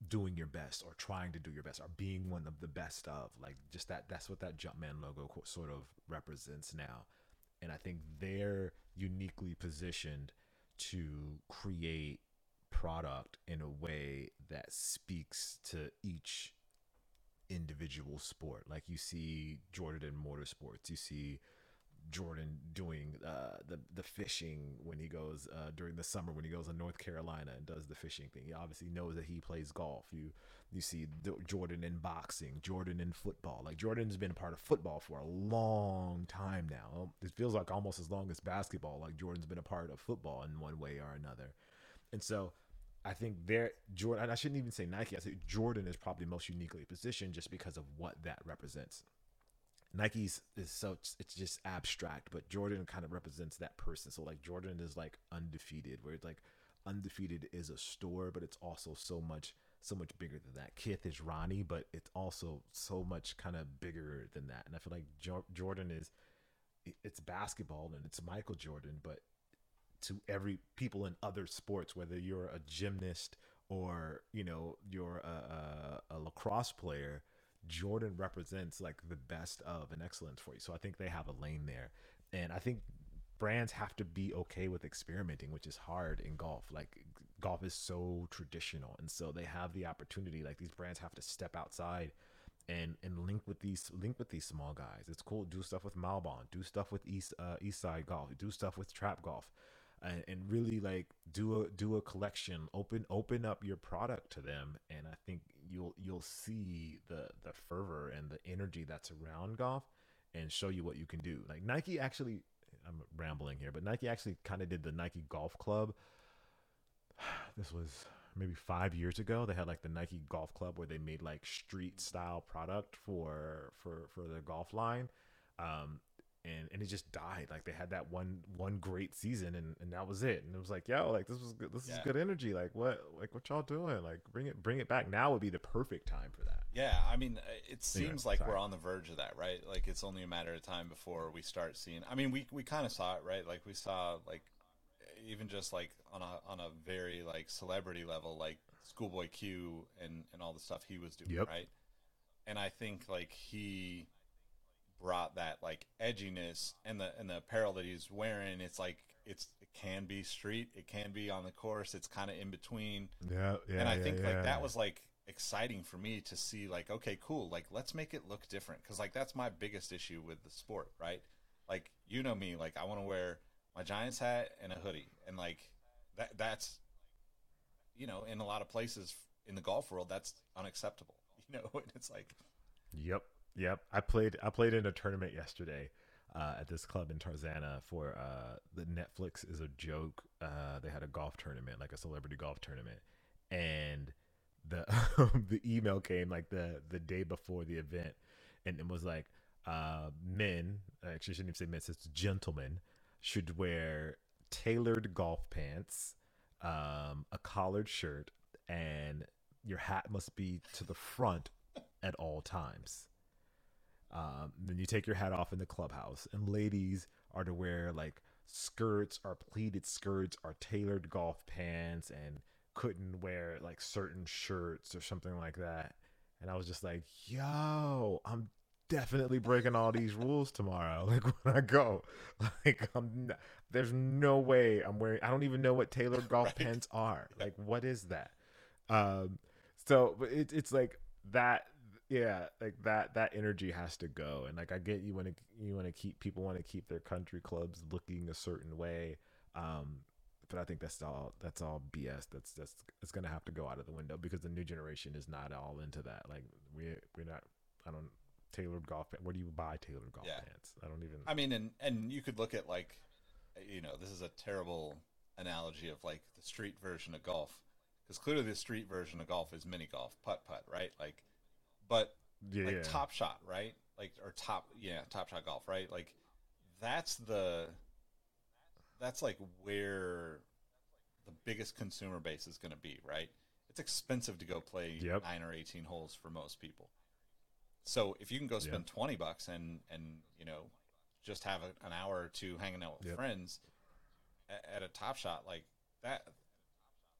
doing your best, or trying to do your best, or being one of the best of. Like just that that's what that Jumpman logo sort of represents now, and I think they're uniquely positioned to create product in a way that speaks to each individual sport. Like you see Jordan in motorsports, you see Jordan doing uh the the fishing when he goes uh during the summer when he goes to North Carolina and does the fishing thing. He obviously knows that he plays golf. You you see Jordan in boxing, Jordan in football. Like Jordan's been a part of football for a long time now. It feels like almost as long as basketball. Like Jordan's been a part of football in one way or another. And so I think they're Jordan. I shouldn't even say Nike. I say Jordan is probably most uniquely positioned just because of what that represents. Nike's is so it's just abstract, but Jordan kind of represents that person. So like Jordan is like Undefeated, where it's like Undefeated is a store, but it's also so much so much bigger than that. Kith is Ronnie, but it's also so much kind of bigger than that. And I feel like jo- Jordan is it's basketball and it's Michael Jordan, but to every people in other sports, whether you're a gymnast or, you know, you're a, a, a lacrosse player, Jordan represents like the best of an excellence for you. So I think they have a lane there. And I think brands have to be okay with experimenting, which is hard in golf. Like golf is so traditional. And so they have the opportunity, like these brands have to step outside and, and link with these link with these small guys. It's cool. Do stuff with Malbon, do stuff with East uh, Eastside Golf, do stuff with Trap Golf. And, and really like do a do a collection, open open up your product to them, and I think you'll you'll see the the fervor and the energy that's around golf, and show you what you can do. Like Nike actually, I'm rambling here, but Nike actually kind of did the Nike Golf Club. This was maybe five years ago. They had like the Nike Golf Club where they made like street style product for for for their golf line. Um, And, and it just died. Like they had that one one great season, and, and that was it. And it was like, yo, like this was good. This yeah. is good energy. Like what like what y'all doing? Like bring it bring it back. Now would be the perfect time for that. Yeah, I mean, it seems yeah, like sorry. we're on the verge of that, right? Like it's only a matter of time before we start seeing. I mean, we we kind of saw it, right? Like we saw like even just like on a on a very like celebrity level, like Schoolboy Q and and all the stuff he was doing, yep. right? And I think like he brought that like edginess and the and the apparel that he's wearing. It's like it's it can be street, it can be on the course, it's kind of in between. Yeah, yeah. And I yeah, think yeah, like yeah. that was like exciting for me to see. Like, okay, cool. Like, let's make it look different, because like that's my biggest issue with the sport, right? Like, you know me, like I want to wear my Giants hat and a hoodie, and like that that's you know in a lot of places in the golf world that's unacceptable, you know. And it's like, yep, yep. I played I played in a tournament yesterday uh, at this club in Tarzana for uh, the Netflix is a joke. Uh, they had a golf tournament, like a celebrity golf tournament, and the the email came like the the day before the event, and it was like uh, men actually shouldn't even say men, it's gentlemen should wear tailored golf pants, um, a collared shirt, and your hat must be to the front at all times. Um, then you take your hat off in the clubhouse, and ladies are to wear like skirts or pleated skirts or tailored golf pants, and couldn't wear like certain shirts or something like that. And I was just like, yo, I'm definitely breaking all these rules tomorrow. Like when I go, like I'm not, there's no way I'm wearing, I don't even know what tailored golf right. pants are. Like, what is that? Um, so it, it's like that, yeah, like that, that energy has to go. And like, I get you want to, you want to keep people want to keep their country clubs looking a certain way. Um, but I think that's all, that's all B S. That's, that's, it's going to have to go out of the window, because the new generation is not all into that. Like we, we're not, I don't tailored golf pants. Where do you buy tailored golf yeah. pants? I don't even. I mean, and and you could look at like, you know, this is a terrible analogy of like the street version of golf, because clearly the street version of golf is mini golf, putt putt, right? Like, but yeah, like yeah. Top Shot, right? Like or top, yeah, Top Shot Golf, right? Like, that's the, that's like where the biggest consumer base is going to be, right? It's expensive to go play yep. nine or eighteen holes for most people. So if you can go spend yep. twenty bucks and, and, you know, just have a, an hour or two hanging out with yep. friends at, at a Top Shot, like that,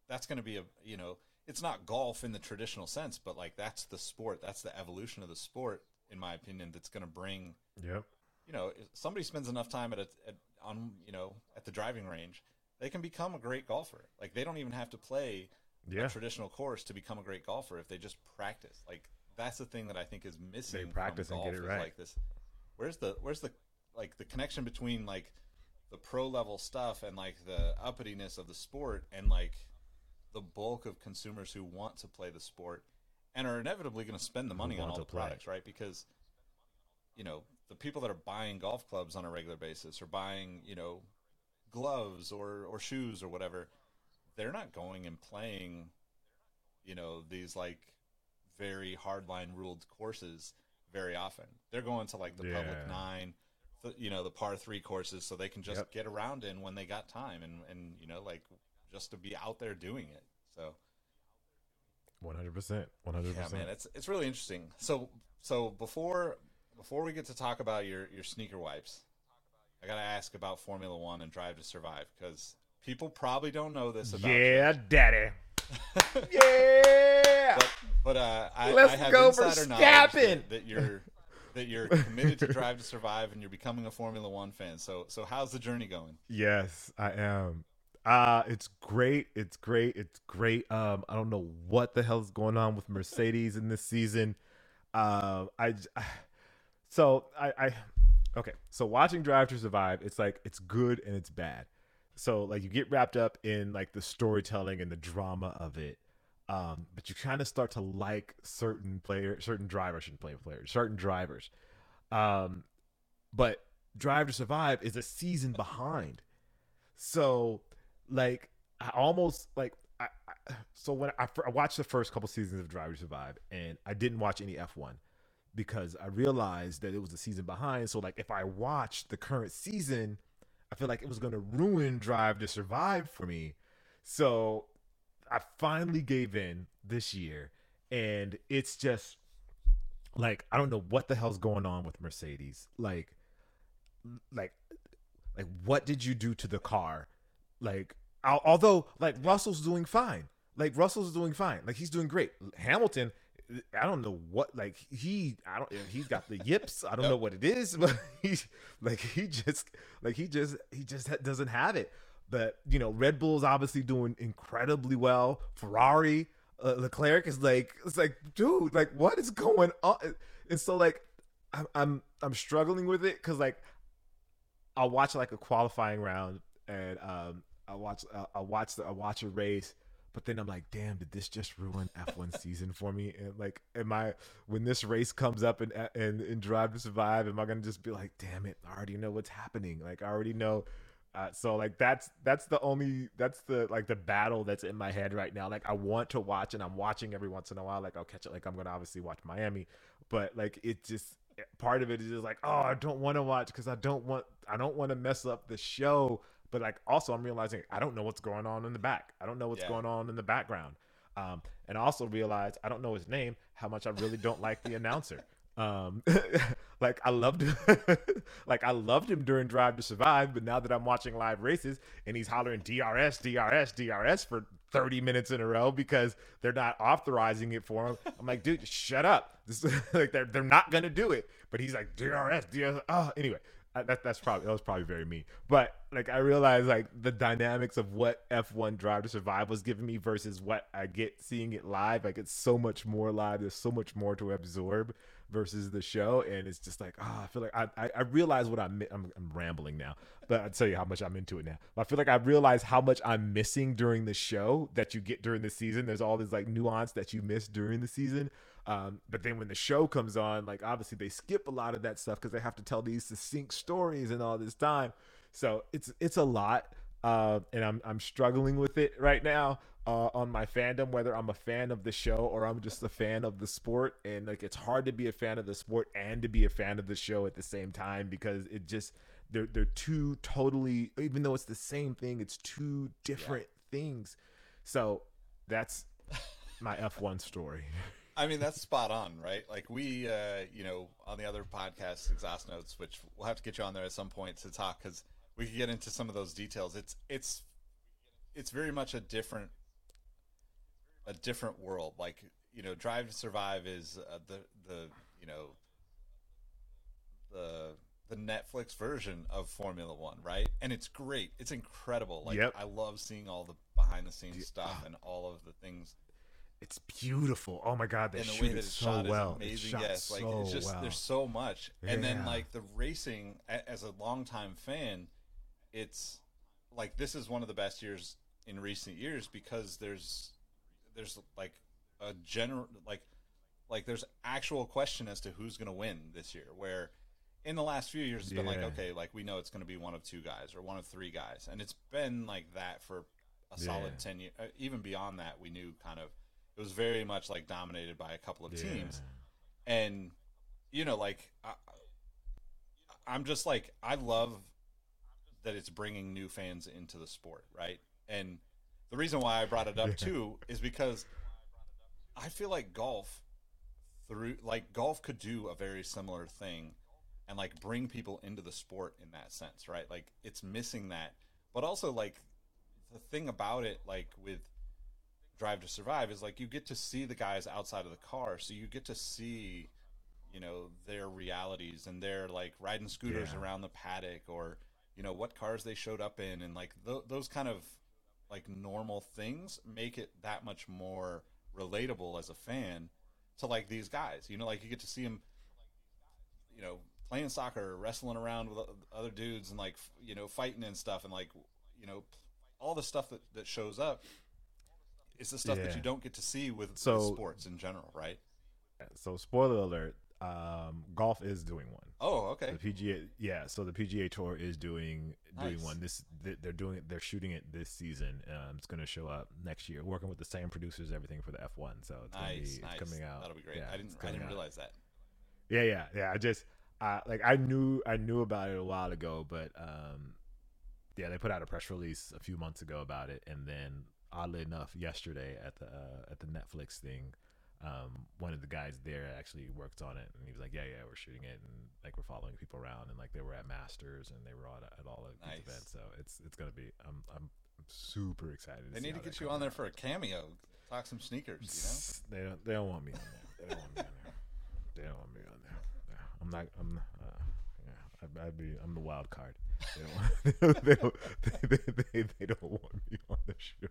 that's going to be a, you know, it's not golf in the traditional sense, but like that's the sport. That's the evolution of the sport, in my opinion, that's going to bring, yep. you know, if somebody spends enough time at a, at, on, you know, at the driving range, they can become a great golfer. Like they don't even have to play yeah. a traditional course to become a great golfer if they just practice. Like, that's the thing that I think is missing. They practice and get it right. Like this, where's the where's the like the connection between like the pro level stuff and like the uppityness of the sport and like the bulk of consumers who want to play the sport and are inevitably going to spend the money on all the products, right? Because you know the people that are buying golf clubs on a regular basis or buying you know gloves or or shoes or whatever, they're not going and playing you know these like very hardline ruled courses very often. They're going to like the yeah. public nine, th- you know, the par three courses, so they can just yep. get around in when they got time and, and, you know, like just to be out there doing it. So one hundred percent, one hundred percent. Yeah, man, it's, it's really interesting. So, so before, before we get to talk about your, your sneaker wipes, I got to ask about Formula One and Drive to Survive, because people probably don't know this about Yeah, you. Daddy. yeah. But, But uh, I, I have insider knowledge that, that you're that you're committed to Drive to Survive and you're becoming a Formula One fan. So so how's the journey going? Yes, I am. Uh, it's great. It's great. It's great. Um, I don't know what the hell is going on with Mercedes in this season. Um, uh, I, I so I, I okay. So watching Drive to Survive, it's like it's good and it's bad. So like you get wrapped up in like the storytelling and the drama of it. Um, but you kind of start to like certain players, certain drivers, shouldn't play players, certain drivers. Um, but Drive to Survive is a season behind. So like, I almost like, I, I so when I, I watched the first couple seasons of Drive to Survive, and I didn't watch any F one because I realized that it was a season behind. So like, if I watched the current season, I feel like it was going to ruin Drive to Survive for me. So I finally gave in this year, and it's just like, I don't know what the hell's going on with Mercedes. Like, like, like what did you do to the car Like, although, like, Russell's doing fine. Like, Russell's doing fine. Like, he's doing great. Hamilton, I don't know what, like, he, I don't, he's got the yips. I don't yep. know what it is, but he, like, he just, like, he just, he just doesn't have it. But, you know, Red Bull's obviously doing incredibly well. Ferrari, uh, Leclerc is like, it's like, dude, like, what is going on? And so, like, I'm, I'm, I'm struggling with it because, like, I'll watch, like, a qualifying round and, um, I watch, I watch, I watch a race, but then I'm like, damn, did this just ruin F one season for me? And like, am I, when this race comes up and and, and Drive to Survive, am I gonna just be like, damn it, I already know what's happening? Like, I already know. Uh, so like, that's that's the only that's the like the battle that's in my head right now. Like, I want to watch, and I'm watching every once in a while. Like, I'll catch it. Like, I'm gonna obviously watch Miami, but like, it just, part of it is just like, oh, I don't want to watch because I don't want I don't want to mess up the show. But like, also I'm realizing I don't know what's going on in the back. I don't know what's yeah. going on in the background. Um, and I also realize I don't know his name, how much I really don't like the announcer. Um, like I loved, like I loved him during Drive to Survive, but now that I'm watching live races and he's hollering D R S, D R S, D R S for thirty minutes in a row because they're not authorizing it for him. I'm like, dude, shut up. This is, like, they're, they're not going to do it, but he's like D R S, D R S. Oh, anyway. That, that's probably that was probably very mean, but like I realized like the dynamics of what F one Drive to Survive was giving me versus what I get seeing it live. Like, it's so much more live. There's so much more to absorb versus the show, and it's just like, oh, I feel like I I, I realize what I'm, I'm I'm rambling now, but I'll tell you how much I'm into it now. But I feel like I realize how much I'm missing during the show that you get during the season. There's all this like nuance that you miss during the season. Um, but then when the show comes on, like obviously they skip a lot of that stuff because they have to tell these succinct stories and all this time. So it's it's a lot, uh, and I'm I'm struggling with it right now uh, on my fandom, whether I'm a fan of the show or I'm just a fan of the sport. And like, it's hard to be a fan of the sport and to be a fan of the show at the same time because it just they're they're two totally, even though it's the same thing, it's two different yeah. things. So that's my F one story. I mean, that's spot on, right? Like we, uh, you know, on the other podcast, Exhaust Notes, which we'll have to get you on there at some point to talk because we could get into some of those details. It's it's it's very much a different a different world. Like, you know, Drive to Survive is uh, the the you know the the Netflix version of Formula One, right? And it's great. It's incredible. Like yep. I love seeing all the behind the scenes stuff and all of the things. It's beautiful. Oh my God, they shoot it so well. It's amazing. Yes, like it's just there's so much. And then like the racing, as a longtime fan, it's like this is one of the best years in recent years because there's there's like a general like like there's actual question as to who's going to win this year. Where in the last few years it's been like, okay, like we know it's going to be one of two guys or one of three guys, and it's been like that for a solid ten years. Even beyond that, we knew kind of. It was very much like dominated by a couple of teams, yeah. and you know, like I, I'm just like I love that it's bringing new fans into the sport, right? And the reason why I brought it up yeah. too is because I feel like golf through like golf could do a very similar thing and like bring people into the sport in that sense, right? Like it's missing that, but also like the thing about it, like with Drive to Survive is like you get to see the guys outside of the car, so you get to see, you know, their realities and their like riding scooters yeah. around the paddock, or you know what cars they showed up in, and like th- those kind of like normal things make it that much more relatable as a fan to like these guys. You know, like you get to see them, you know, playing soccer, wrestling around with other dudes, and like you know fighting and stuff, and like you know all the stuff that, that shows up. It's the stuff yeah. that you don't get to see with, so, with sports in general, right? So, spoiler alert, um, golf is doing one. Oh, okay. The P G A, yeah. So the P G A Tour is doing nice. doing one. This they're doing it. They're shooting it this season. Um, it's going to show up next year. Working with the same producers, everything for the F one. So it's, nice, be, it's nice. coming out. That'll be great. Yeah, I didn't. I didn't out. realize that. Yeah, yeah, yeah. I just uh, like I knew I knew about it a while ago, but um, yeah, they put out a press release a few months ago about it, and then. Oddly enough, yesterday at the uh, at the Netflix thing, um, one of the guys there actually worked on it, and he was like, "Yeah, yeah, we're shooting it, and like we're following people around, and like they were at Masters, and they were at, at all of nice. these events." So it's it's gonna be. I'm I'm super excited. They need to get you on there for a cameo. Talk some sneakers, you know. They don't. They don't want me on there. They don't want me on there. They don't want me on there. I'm not. I'm. Uh, yeah. I, I'd be. I'm the wild card. They don't. Want, they, don't they, they, they, they don't want me on the show.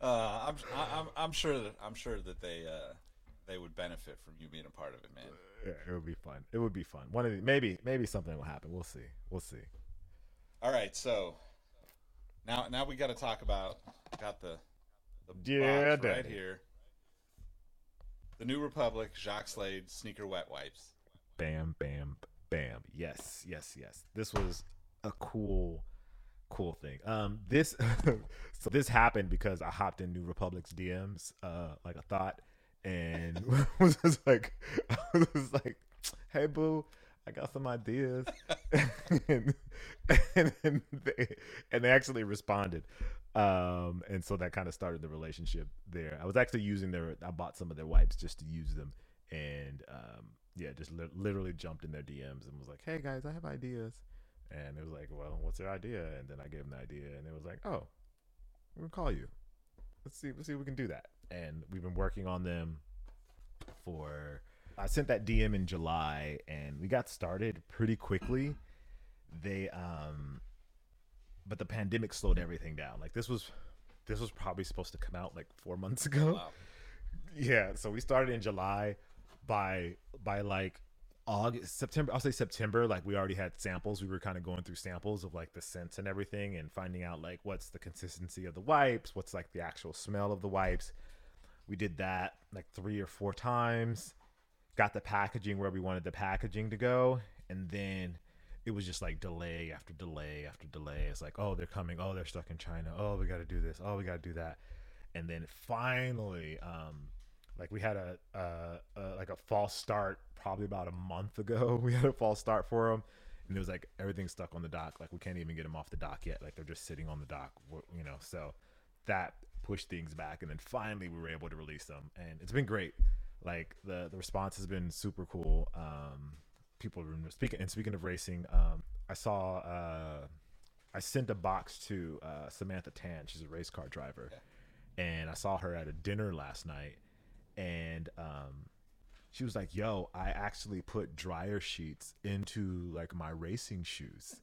Uh, I'm. I, I'm. I'm sure that. I'm sure that they. Uh, they would benefit from you being a part of it, man. Yeah, it would be fun. It would be fun. One of the, maybe. Maybe something will happen. We'll see. We'll see. All right. So now, now we got to talk about got the. The yeah, box right here. The New Republic, Jacques Slade, sneaker wet wipes. Bam, bam, bam. Yes, yes, yes. This was a cool, cool thing. Um, this, so this happened because I hopped in New Republic's D Ms, uh, like a thought, and was just like, I was just like, hey boo, I got some ideas, and and, and, they, and they actually responded. Um, and so that kind of started the relationship there. I was actually using their, I bought some of their wipes just to use them, and, um, yeah, just li- literally jumped in their D Ms and was like, hey guys, I have ideas. And it was like, well, what's your idea? And then I gave them the idea, and it was like, oh, we'll call you. Let's see, let's see if we can do that. And we've been working on them for, I sent that D M in July, and we got started pretty quickly. They, um, but the pandemic slowed everything down. Like this was, this was probably supposed to come out like four months ago. Wow. Yeah. So we started in July. By, by like August, September, I'll say September. Like we already had samples. We were kind of going through samples of like the scents and everything, and finding out like what's the consistency of the wipes, what's like the actual smell of the wipes. We did that like three or four times, got the packaging where we wanted the packaging to go. And then it was just like delay after delay after delay. It's like, oh, they're coming. Oh, they're stuck in China. Oh, we got to do this. Oh, we got to do that. And then finally, um, like we had a, a, a like a false start probably about a month ago. We had a false start for them, and it was like everything's stuck on the dock. Like we can't even get them off the dock yet. Like they're just sitting on the dock, you know. So that pushed things back, and then finally we were able to release them, and it's been great. Like the the response has been super cool. Um, people remember speaking and speaking of racing, um I saw uh I sent a box to uh Samantha Tan. She's a race car driver, yeah. And I saw her at a dinner last night, and um she was like, yo, I actually put dryer sheets into like my racing shoes.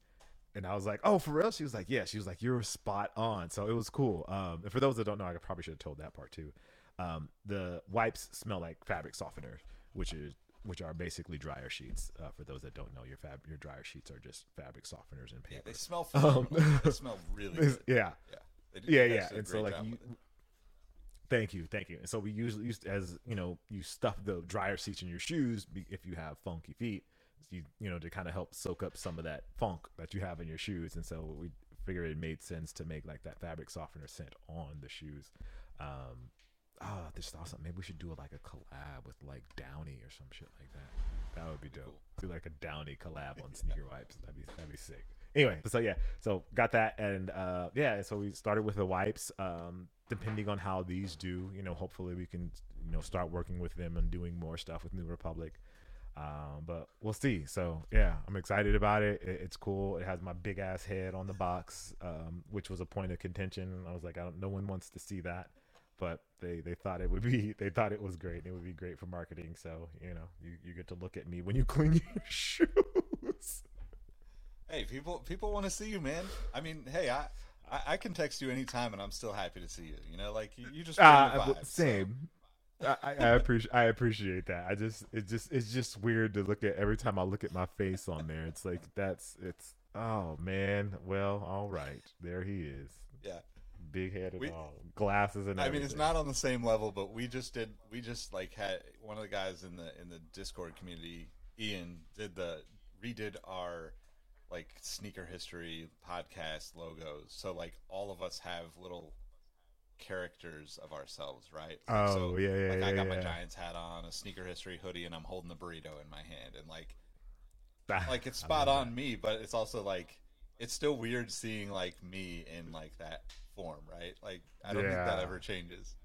And I was like, oh, for real? She was like, yeah. She was like, you're spot on. So it was cool. Um and for those that don't know, I probably should have told that part too. Um the wipes smell like fabric softener, which is which are basically dryer sheets. Uh, for those that don't know, your fab, your dryer sheets are just fabric softeners and paper. Yeah, they smell phenomenal. Um, they smell really good. Yeah. Yeah. They do, yeah, yeah. And so like you, thank you. Thank you. And so we usually used as, you know, you stuff the dryer sheets in your shoes if you have funky feet, you you know, to kind of help soak up some of that funk that you have in your shoes. And so we figured it made sense to make like that fabric softener scent on the shoes. Um, Oh, this is awesome. Maybe we should do like a collab with like Downy or some shit like that. That would be dope. Do like a Downy collab on sneaker wipes. That'd be that'd be sick. Anyway, so yeah, so got that, and uh, yeah, so we started with the wipes. Um, depending on how these do, you know, hopefully we can, you know, start working with them and doing more stuff with New Republic. Um, but we'll see. So yeah, I'm excited about it. it. It's cool. It has my big ass head on the box, um, which was a point of contention. I was like, I don't. No one wants to see that. But they, they thought it would be, they thought it was great. It would be great for marketing. So, you know, you, you get to look at me when you clean your shoes. Hey, people, people want to see you, man. I mean, hey, I, I, I can text you anytime and I'm still happy to see you. You know, like you, you just, uh, vibe, same. So. I, I appreciate, I appreciate that. I just, it just, it's just weird to look at every time I look at my face on there. It's like, that's, it's, oh man. Well, all right. There he is. Yeah. Big head and we, all glasses and everything. I mean, it's not on the same level, but we just did we just like had one of the guys in the in the Discord community, Ian, did the redid our like sneaker history podcast logos, so like all of us have little characters of ourselves, right? Like, oh so, yeah, yeah, like yeah, I got yeah. my Giants hat on, a sneaker history hoodie, and I'm holding the burrito in my hand, and like like it's spot on that. Me, but it's also like it's still weird seeing like me in like that form, right? Like I don't yeah. think that ever changes.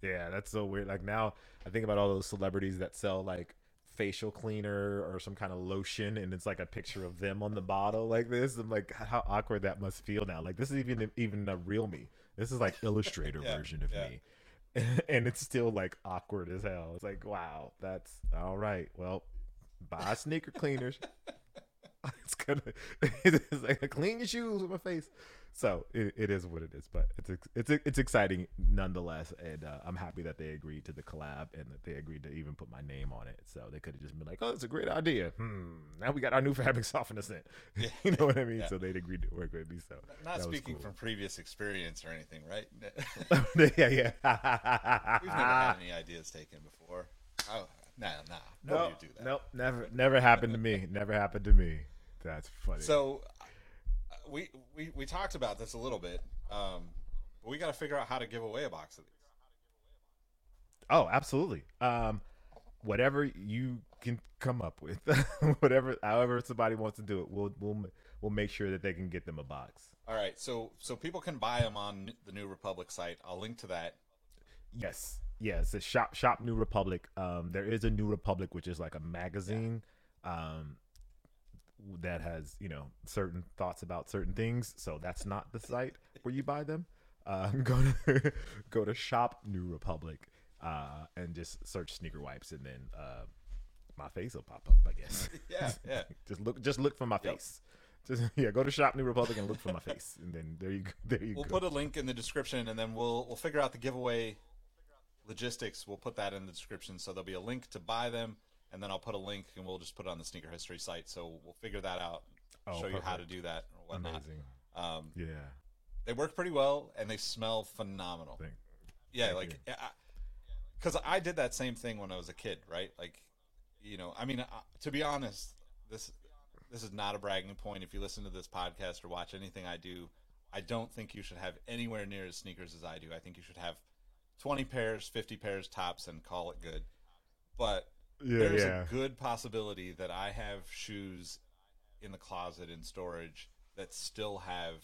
Yeah, that's so weird. Like now I think about all those celebrities that sell like facial cleaner or some kind of lotion, and it's like a picture of them on the bottle like this. I'm like, how awkward that must feel now. Like, this is even even a real me. This is like Illustrator yeah, version of yeah. me. And it's still like awkward as hell. It's like, wow, that's all right. Well, buy sneaker cleaners. It's gonna, it's like, clean your shoes with my face. So it, it is what it is, but it's it's it's exciting nonetheless, and uh, I'm happy that they agreed to the collab and that they agreed to even put my name on it. So they could have just been like, "Oh, it's a great idea. Hmm, now we got our new fabric softener scent." Yeah. You know what I mean? Yeah. So they'd agreed to work with me. So not speaking cool. from previous experience or anything, right? yeah, yeah. We've never had any ideas taken before. Oh, no, no, no, nope, you do that. Nope, never, never happened to me. Never happened to me. That's funny. So. We, we we talked about this a little bit, um, but we got to figure out how to give away a box of these. Oh, absolutely. Um, whatever you can come up with, whatever, however somebody wants to do it, we'll we'll we'll make sure that they can get them a box. All right, so so people can buy them on the New Republic site. I'll link to that. Yes, yes. It's shop shop New Republic. Um, there is a New Republic, which is like a magazine. Yeah. Um. That has, you know, certain thoughts about certain things, so that's not the site where you buy them. Uh, go to go to Shop New Republic uh, and just search sneaker wipes, and then uh, my face will pop up, I guess. Yeah, yeah. just look, just look for my yep. face. Just yeah, go to Shop New Republic and look for my face, and then there you go. There you we'll go. We'll put a link in the description, and then we'll we'll figure out the giveaway logistics. We'll put that in the description, so there'll be a link to buy them. And then I'll put a link, and we'll just put it on the Sneaker History site. So we'll figure that out, oh, show perfect. you how to do that or whatnot. Amazing. Um, yeah. They work pretty well, and they smell phenomenal. Thank, yeah, thank like, because I, I did that same thing when I was a kid, right? Like, you know, I mean, I, to be honest, this this is not a bragging point. If you listen to this podcast or watch anything I do, I don't think you should have anywhere near as sneakers as I do. I think you should have twenty pairs, fifty pairs tops, and call it good. But... Yeah, There's yeah. a good possibility that I have shoes in the closet in storage that still have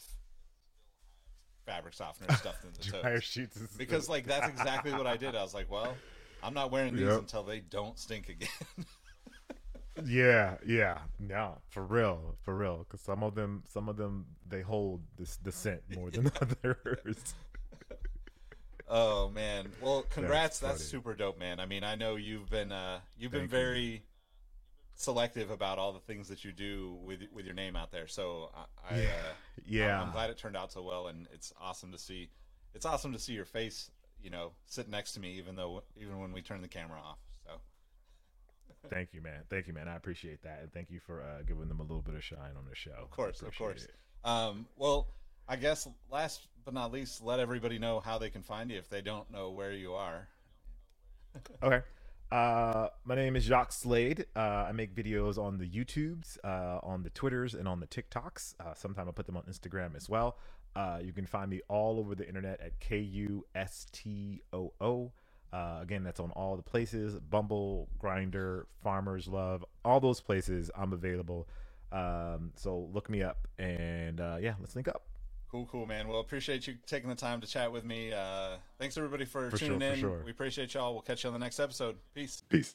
fabric softener stuffed in the toes. Because like that's exactly what I did. I was like, well, I'm not wearing these yep. until they don't stink again. yeah, yeah, no, for real, for real. Because some of them, some of them, they hold this the scent more than yeah. others. Oh man! Well, congrats. That's, That's super dope, man. I mean, I know you've been uh, you've Thank been very you. selective about all the things that you do with with your name out there. So I, I yeah, uh, yeah. I'm, I'm glad it turned out so well, and it's awesome to see. It's awesome to see your face, you know, sitting next to me, even though even when we turn the camera off. So. Thank you, man. Thank you, man. I appreciate that, and thank you for uh, giving them a little bit of shine on the show. Of course, of course. Um, well, I guess last. But not least, let everybody know how they can find you if they don't know where you are. Okay. Uh, my name is Jacques Slade. Uh, I make videos on the YouTubes, uh, on the Twitters, and on the TikToks. Uh, Sometimes I put them on Instagram as well. Uh, you can find me all over the internet at K U S T O O. Uh, again, that's on all the places. Bumble, Grindr, Farmers Love, all those places I'm available. Um, so look me up, and uh, yeah, let's link up. Cool, cool, man. Well, appreciate you taking the time to chat with me. Uh, thanks, everybody, for, for tuning sure, in. For sure. We appreciate y'all. We'll catch you on the next episode. Peace. Peace.